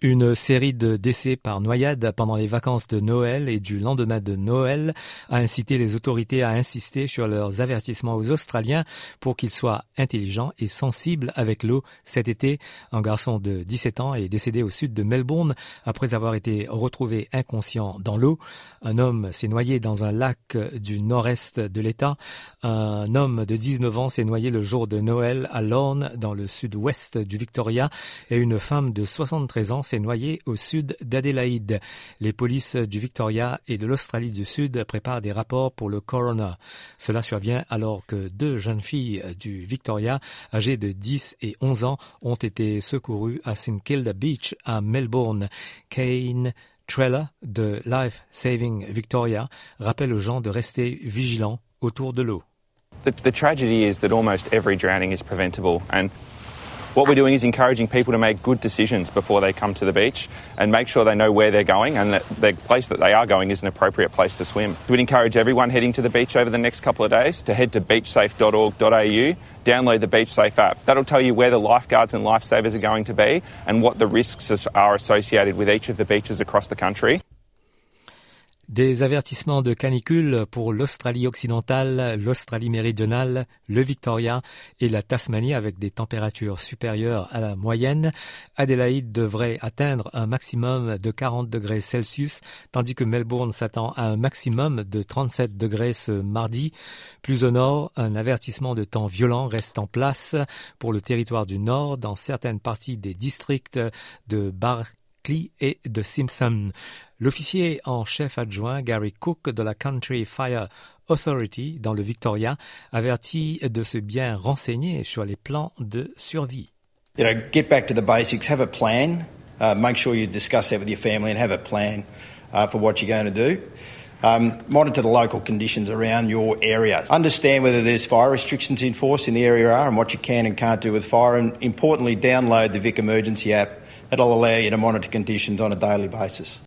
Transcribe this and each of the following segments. Une série de décès par noyade pendant les vacances de Noël et du lendemain de Noël a incité les autorités à insister sur leurs avertissements aux Australiens pour qu'ils soient intelligents et sensibles avec l'eau. Cet été, un garçon de 17 ans est décédé au sud de Melbourne après avoir été retrouvé inconscient dans l'eau. Un homme s'est noyé dans un lac du nord-est de l'État. Un homme de 19 ans s'est noyé le jour de Noël à Lorne, dans le sud-ouest du Victoria, et une femme de 73 ans s'est noyé au sud d'Adélaïde. Les polices du Victoria et de l'Australie du Sud préparent des rapports pour le coroner. Cela survient alors que deux jeunes filles du Victoria, âgées de 10 et 11 ans, ont été secourues à St Kilda Beach à Melbourne. Kane Trella de Life Saving Victoria rappelle aux gens de rester vigilants autour de l'eau. The tragedy is that almost every drowning is preventable, and what we're doing is encouraging people to make good decisions before they come to the beach and make sure they know where they're going and that the place that they are going is an appropriate place to swim. We'd encourage everyone heading to the beach over the next couple of days to head to beachsafe.org.au, download the BeachSafe app. That'll tell you where the lifeguards and lifesavers are going to be and what the risks are associated with each of the beaches across the country. Des avertissements de canicule pour l'Australie occidentale, l'Australie méridionale, le Victoria et la Tasmanie avec des températures supérieures à la moyenne. Adélaïde devrait atteindre un maximum de 40 degrés Celsius, tandis que Melbourne s'attend à un maximum de 37 degrés ce mardi. Plus au nord, un avertissement de temps violent reste en place pour le territoire du nord dans certaines parties des districts de Barclay et de Simpson. L'officier en chef adjoint Gary Cook de la Country Fire Authority dans le Victoria avertit de se bien renseigner sur les plans de survie. You know, get back to the basics, have a plan. Make sure you discuss that with your family and have a plan for what you're going to do. Monitor the local conditions around your area. Understand whether there's fire restrictions in force in the area and what you can and can't do with fire. And importantly, download the Vic Emergency app. That'll allow you to monitor conditions on a daily basis.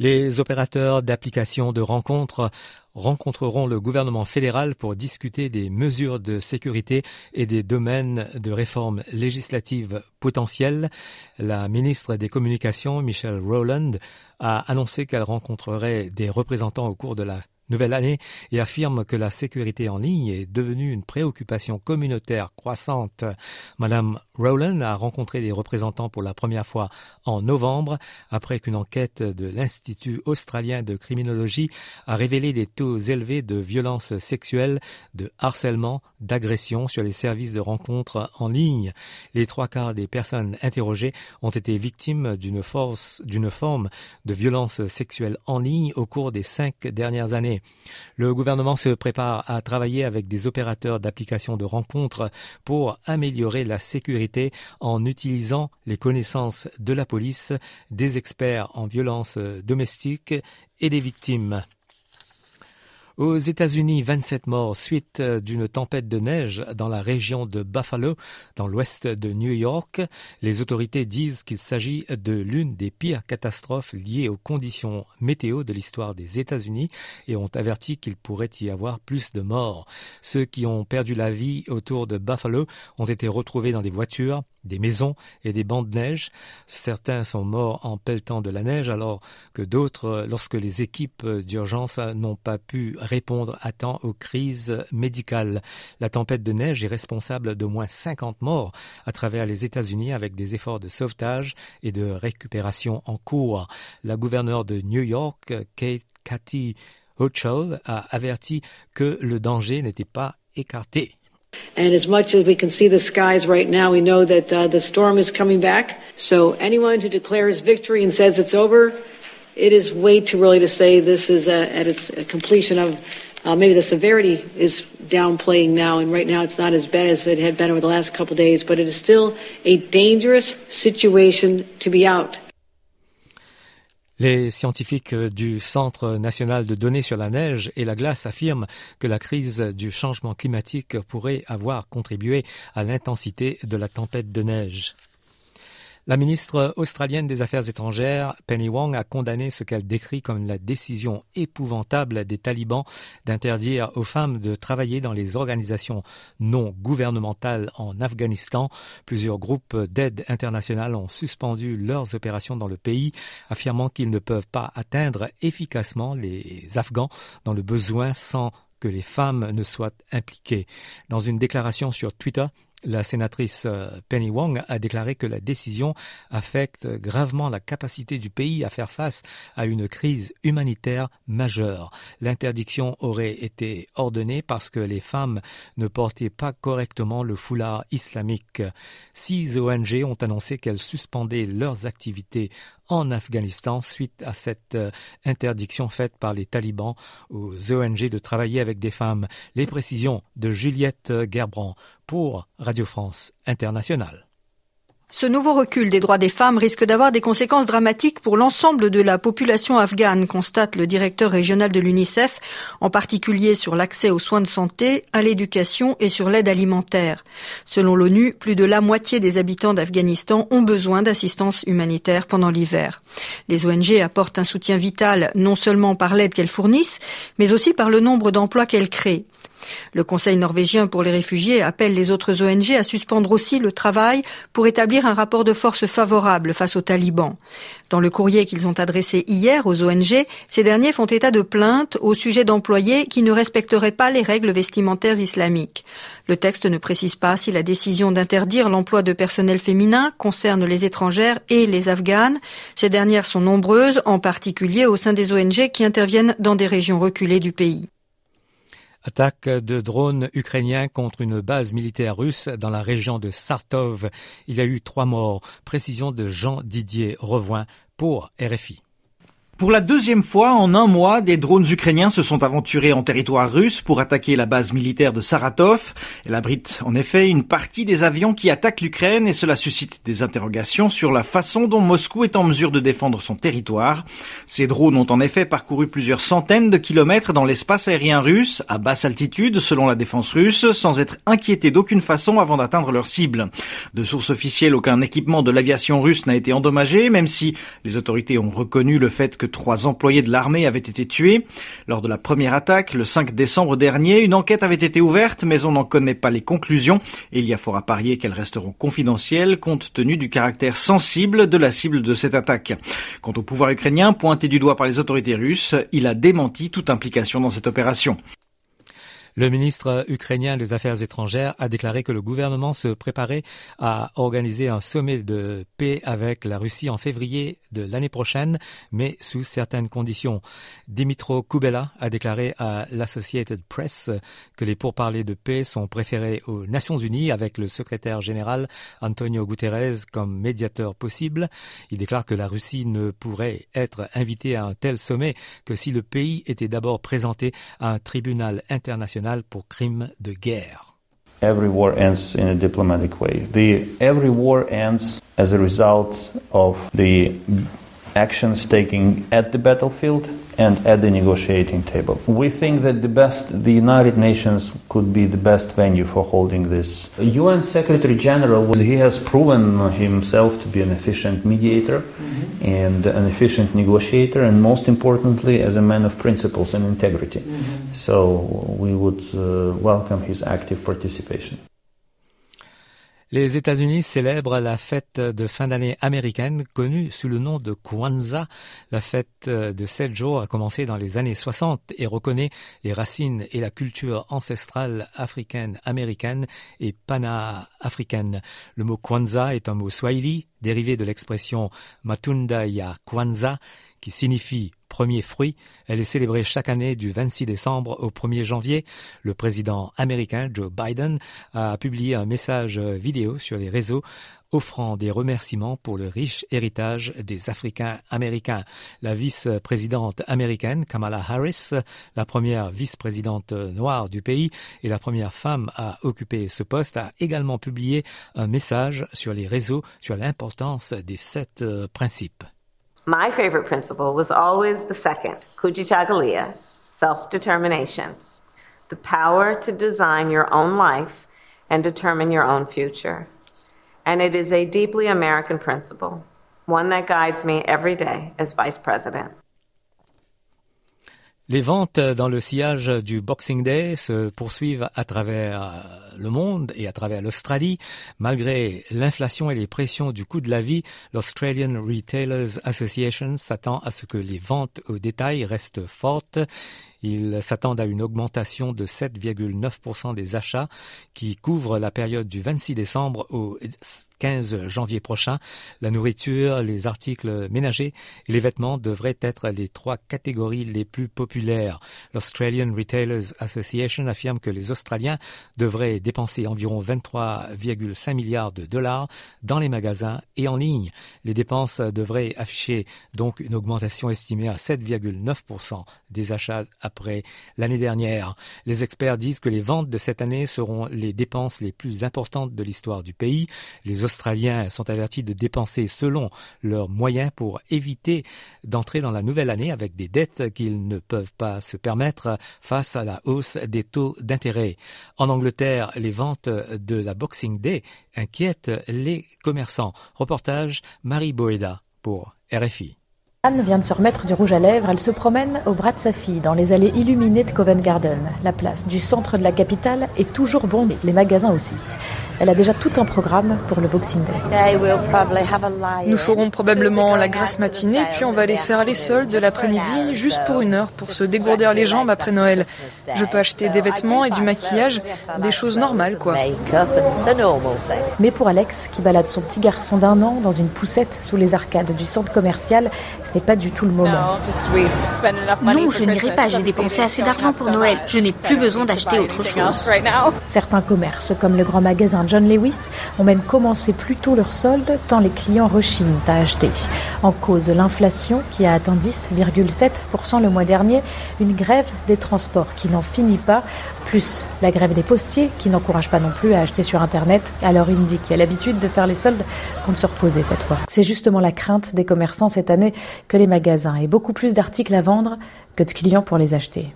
Les opérateurs d'applications de rencontres rencontreront le gouvernement fédéral pour discuter des mesures de sécurité et des domaines de réforme législative potentielle. La ministre des Communications, Michelle Rowland, a annoncé qu'elle rencontrerait des représentants au cours de la nouvelle année et affirme que la sécurité en ligne est devenue une préoccupation communautaire croissante. Madame Rowland a rencontré des représentants pour la première fois en novembre après qu'une enquête de l'Institut australien de criminologie a révélé des taux élevés de violences sexuelles, de harcèlement, d'agression sur les services de rencontres en ligne. Les 3/4 des personnes interrogées ont été victimes d'une forme de violence sexuelle en ligne au cours des 5 dernières années. Le gouvernement se prépare à travailler avec des opérateurs d'applications de rencontres pour améliorer la sécurité en utilisant les connaissances de la police, des experts en violence domestique et des victimes. Aux États-Unis, 27 morts suite d'une tempête de neige dans la région de Buffalo, dans l'ouest de New York. Les autorités disent qu'il s'agit de l'une des pires catastrophes liées aux conditions météo de l'histoire des États-Unis et ont averti qu'il pourrait y avoir plus de morts. Ceux qui ont perdu la vie autour de Buffalo ont été retrouvés dans des voitures, des maisons et des bancs de neige. Certains sont morts en pelletant de la neige alors que d'autres lorsque les équipes d'urgence n'ont pas pu répondre à temps aux crises médicales. La tempête de neige est responsable d'au moins 50 morts à travers les États-Unis avec des efforts de sauvetage et de récupération en cours. La gouverneure de New York, Kathy Hochul, a averti que le danger n'était pas écarté. And as much as we can see the skies right now, we know that the storm is coming back. So anyone who declares victory and says it's over, it is way too early to say this is at its completion of maybe the severity is downplaying now. And right now it's not as bad as it had been over the last couple of days, but it is still a dangerous situation to be out. Les scientifiques du Centre national de données sur la neige et la glace affirment que la crise du changement climatique pourrait avoir contribué à l'intensité de la tempête de neige. La ministre australienne des Affaires étrangères, Penny Wong, a condamné ce qu'elle décrit comme la décision épouvantable des talibans d'interdire aux femmes de travailler dans les organisations non gouvernementales en Afghanistan. Plusieurs groupes d'aide internationale ont suspendu leurs opérations dans le pays, affirmant qu'ils ne peuvent pas atteindre efficacement les Afghans dans le besoin sans que les femmes ne soient impliquées. Dans une déclaration sur Twitter, la sénatrice Penny Wong a déclaré que la décision affecte gravement la capacité du pays à faire face à une crise humanitaire majeure. L'interdiction aurait été ordonnée parce que les femmes ne portaient pas correctement le foulard islamique. 6 ONG ont annoncé qu'elles suspendaient leurs activités en Afghanistan suite à cette interdiction faite par les talibans aux ONG de travailler avec des femmes. Les précisions de Juliette Gerbrand pour Radio France Internationale. Ce nouveau recul des droits des femmes risque d'avoir des conséquences dramatiques pour l'ensemble de la population afghane, constate le directeur régional de l'UNICEF, en particulier sur l'accès aux soins de santé, à l'éducation et sur l'aide alimentaire. Selon l'ONU, plus de la moitié des habitants d'Afghanistan ont besoin d'assistance humanitaire pendant l'hiver. Les ONG apportent un soutien vital, non seulement par l'aide qu'elles fournissent, mais aussi par le nombre d'emplois qu'elles créent. Le Conseil norvégien pour les réfugiés appelle les autres ONG à suspendre aussi le travail pour établir un rapport de force favorable face aux talibans. Dans le courrier qu'ils ont adressé hier aux ONG, ces derniers font état de plaintes au sujet d'employés qui ne respecteraient pas les règles vestimentaires islamiques. Le texte ne précise pas si la décision d'interdire l'emploi de personnel féminin concerne les étrangères et les afghanes. Ces dernières sont nombreuses, en particulier au sein des ONG qui interviennent dans des régions reculées du pays. Attaque de drones ukrainiens contre une base militaire russe dans la région de Saratov. Il y a eu 3 morts. Précision de Jean Didier Revoin pour RFI. Pour la 2e fois en un mois, des drones ukrainiens se sont aventurés en territoire russe pour attaquer la base militaire de Saratov. Elle abrite en effet une partie des avions qui attaquent l'Ukraine et cela suscite des interrogations sur la façon dont Moscou est en mesure de défendre son territoire. Ces drones ont en effet parcouru plusieurs centaines de kilomètres dans l'espace aérien russe, à basse altitude selon la défense russe, sans être inquiétés d'aucune façon avant d'atteindre leur cible. De sources officielles, aucun équipement de l'aviation russe n'a été endommagé, même si les autorités ont reconnu le fait que 3 employés de l'armée avaient été tués. Lors de la première attaque, le 5 décembre dernier, une enquête avait été ouverte, mais on n'en connaît pas les conclusions et il y a fort à parier qu'elles resteront confidentielles compte tenu du caractère sensible de la cible de cette attaque. Quant au pouvoir ukrainien, pointé du doigt par les autorités russes, il a démenti toute implication dans cette opération. Le ministre ukrainien des Affaires étrangères a déclaré que le gouvernement se préparait à organiser un sommet de paix avec la Russie en février de l'année prochaine, mais sous certaines conditions. Dmytro Kuleba a déclaré à l'Associated Press que les pourparlers de paix sont préférés aux Nations Unies avec le secrétaire général Antonio Guterres comme médiateur possible. Il déclare que la Russie ne pourrait être invitée à un tel sommet que si le pays était d'abord présenté à un tribunal international pour crimes de guerre. Every war ends in a diplomatic way. Every war ends as a result of the actions taken at the battlefield and at the negotiating table. We think that the United Nations could be the best venue for holding this. The UN Secretary General, he has proven himself to be an efficient mediator mm-hmm. and an efficient negotiator, and most importantly, as a man of principles and integrity. Mm-hmm. So we would welcome his active participation. Les États-Unis célèbrent la fête de fin d'année américaine connue sous le nom de Kwanzaa. La fête de 7 jours a commencé dans les années 60 et reconnaît les racines et la culture ancestrale africaine, américaine et pana-africaine. Le mot Kwanzaa est un mot swahili dérivé de l'expression Matunda ya Kwanza qui signifie premier fruit. Elle est célébrée chaque année du 26 décembre au 1er janvier. Le président américain Joe Biden a publié un message vidéo sur les réseaux offrant des remerciements pour le riche héritage des Africains américains. La vice-présidente américaine Kamala Harris, la première vice-présidente noire du pays et la première femme à occuper ce poste, a également publié un message sur les réseaux sur l'importance des 7 principes. My favorite principle was always the second, Kujichagalia, self-determination, the power to design your own life and determine your own future. and it is a deeply American principle, one that guides me every day as Vice President. Les ventes dans le sillage du Boxing Day se poursuivent à travers le monde et à travers l'Australie. Malgré l'inflation et les pressions du coût de la vie, l'Australian Retailers Association s'attend à ce que les ventes au détail restent fortes. Ils s'attendent à une augmentation de 7,9% des achats qui couvrent la période du 26 décembre au 15 janvier prochain. La nourriture, les articles ménagers et les vêtements devraient être les trois catégories les plus populaires. L'Australian Retailers Association affirme que les Australiens devraient dépenser environ 23,5 milliards de dollars dans les magasins et en ligne. Les dépenses devraient afficher donc une augmentation estimée à 7,9% des achats après l'année dernière. Les experts disent que les ventes de cette année seront les dépenses les plus importantes de l'histoire du pays. Les Australiens sont avertis de dépenser selon leurs moyens pour éviter d'entrer dans la nouvelle année avec des dettes qu'ils ne peuvent pas se permettre face à la hausse des taux d'intérêt. En Angleterre, les ventes de la Boxing Day inquiètent les commerçants. Reportage Marie Boeda pour RFI. Anne vient de se remettre du rouge à lèvres, elle se promène au bras de sa fille dans les allées illuminées de Covent Garden. La place du centre de la capitale est toujours bondée, les magasins aussi. Elle a déjà tout un programme pour le Boxing Day. Nous ferons probablement la grasse matinée, puis on va aller faire les soldes de l'après-midi, juste pour une heure, pour se dégourdir les jambes après Noël. Je peux acheter des vêtements et du maquillage, des choses normales, quoi. Mais pour Alex, qui balade son petit garçon d'1 an dans une poussette sous les arcades du centre commercial, ce n'est pas du tout le moment. Non, je n'irai pas, j'ai dépensé assez d'argent pour Noël. Je n'ai plus besoin d'acheter autre chose. Certains commerces, comme le grand magasin John Lewis, ont même commencé plus tôt leur solde tant les clients rechignent à acheter. En cause de l'inflation qui a atteint 10,7% le mois dernier, une grève des transports qui n'en finit pas, plus la grève des postiers qui n'encourage pas non plus à acheter sur Internet. Alors Indy, qui a l'habitude de faire les soldes, compte se reposer cette fois. C'est justement la crainte des commerçants cette année que les magasins aient beaucoup plus d'articles à vendre que de clients pour les acheter.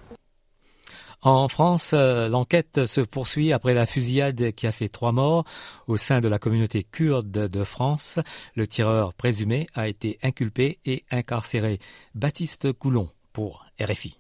En France, l'enquête se poursuit après la fusillade qui a fait 3 morts au sein de la communauté kurde de France. Le tireur présumé a été inculpé et incarcéré. Baptiste Coulon pour RFI.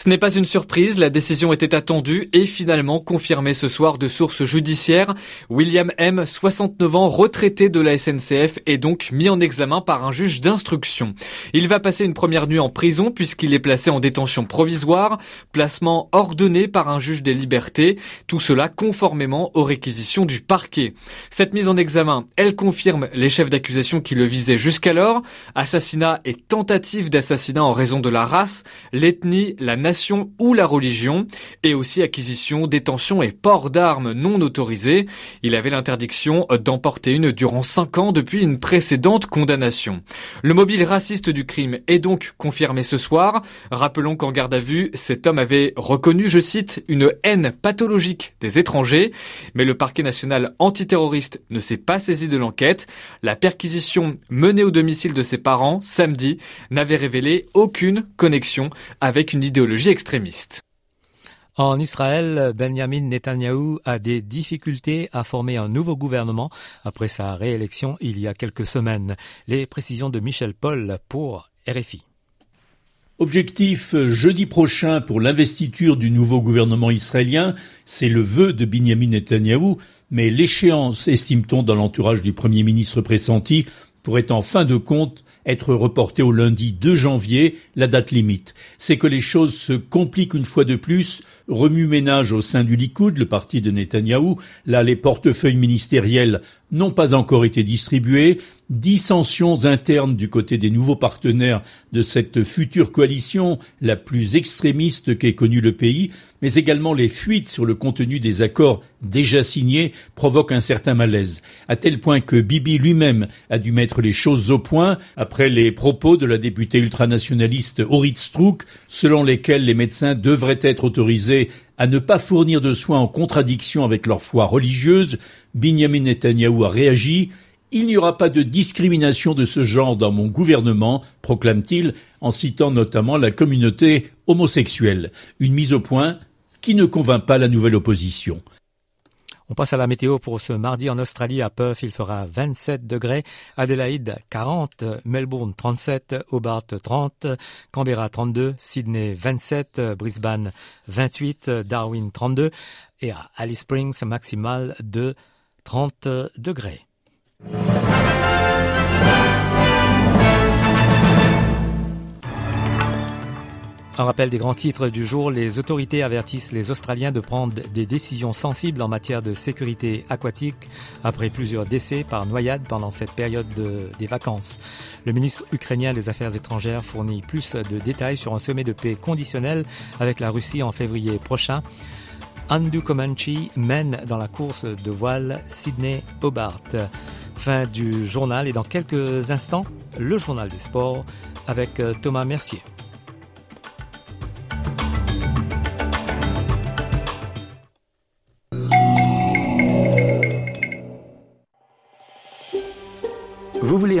Ce n'est pas une surprise, la décision était attendue et finalement confirmée ce soir de sources judiciaires. William M, 69 ans, retraité de la SNCF, est donc mis en examen par un juge d'instruction. Il va passer une première nuit en prison puisqu'il est placé en détention provisoire, placement ordonné par un juge des libertés, tout cela conformément aux réquisitions du parquet. Cette mise en examen, elle confirme les chefs d'accusation qui le visaient jusqu'alors, assassinat et tentative d'assassinat en raison de la race, l'ethnie, la nationalité, ou la religion, et aussi acquisition, détention et port d'armes non autorisées. Il avait l'interdiction d'emporter une durant 5 ans depuis une précédente condamnation. Le mobile raciste du crime est donc confirmé ce soir. Rappelons qu'en garde à vue, cet homme avait reconnu, je cite, une haine pathologique des étrangers, mais le parquet national antiterroriste ne s'est pas saisi de l'enquête. La perquisition menée au domicile de ses parents samedi n'avait révélé aucune connexion avec une idéologie extrémiste. En Israël, Benjamin Netanyahu a des difficultés à former un nouveau gouvernement après sa réélection il y a quelques semaines. Les précisions de Michel Paul pour RFI. Objectif jeudi prochain pour l'investiture du nouveau gouvernement israélien, c'est le vœu de Benjamin Netanyahu, mais l'échéance, estime-t-on dans l'entourage du Premier ministre pressenti, pourrait en fin de compte être reporté au lundi 2 janvier, la date limite. C'est que les choses se compliquent une fois de plus, remue-ménage au sein du Likud, le parti de Netanyahou. Là, les portefeuilles ministériels n'ont pas encore été distribués. Dissensions internes du côté des nouveaux partenaires de cette future coalition, la plus extrémiste qu'ait connue le pays, mais également les fuites sur le contenu des accords déjà signés provoquent un certain malaise, à tel point que Bibi lui-même a dû mettre les choses au point après les propos de la députée ultranationaliste Orit Strook, selon lesquels les médecins devraient être autorisés à ne pas fournir de soins en contradiction avec leur foi religieuse. Benjamin Netanyahou a réagi. « Il n'y aura pas de discrimination de ce genre dans mon gouvernement », proclame-t-il, en citant notamment la communauté homosexuelle. Une mise au point qui ne convainc pas la nouvelle opposition. On passe à la météo pour ce mardi en Australie. À Perth, il fera 27 degrés. Adélaïde, 40. Melbourne, 37. Hobart, 30. Canberra, 32. Sydney, 27. Brisbane, 28. Darwin, 32. Et à Alice Springs, maximale de 30 degrés. Un rappel des grands titres du jour, les autorités avertissent les Australiens de prendre des décisions sensibles en matière de sécurité aquatique après plusieurs décès par noyade pendant cette période des vacances. Le ministre ukrainien des Affaires étrangères fournit plus de détails sur un sommet de paix conditionnel avec la Russie en février prochain. Andu Comaneci mène dans la course de voile Sydney-Hobart. Fin du journal et dans quelques instants, le journal des sports avec Thomas Mercier. Vous voulez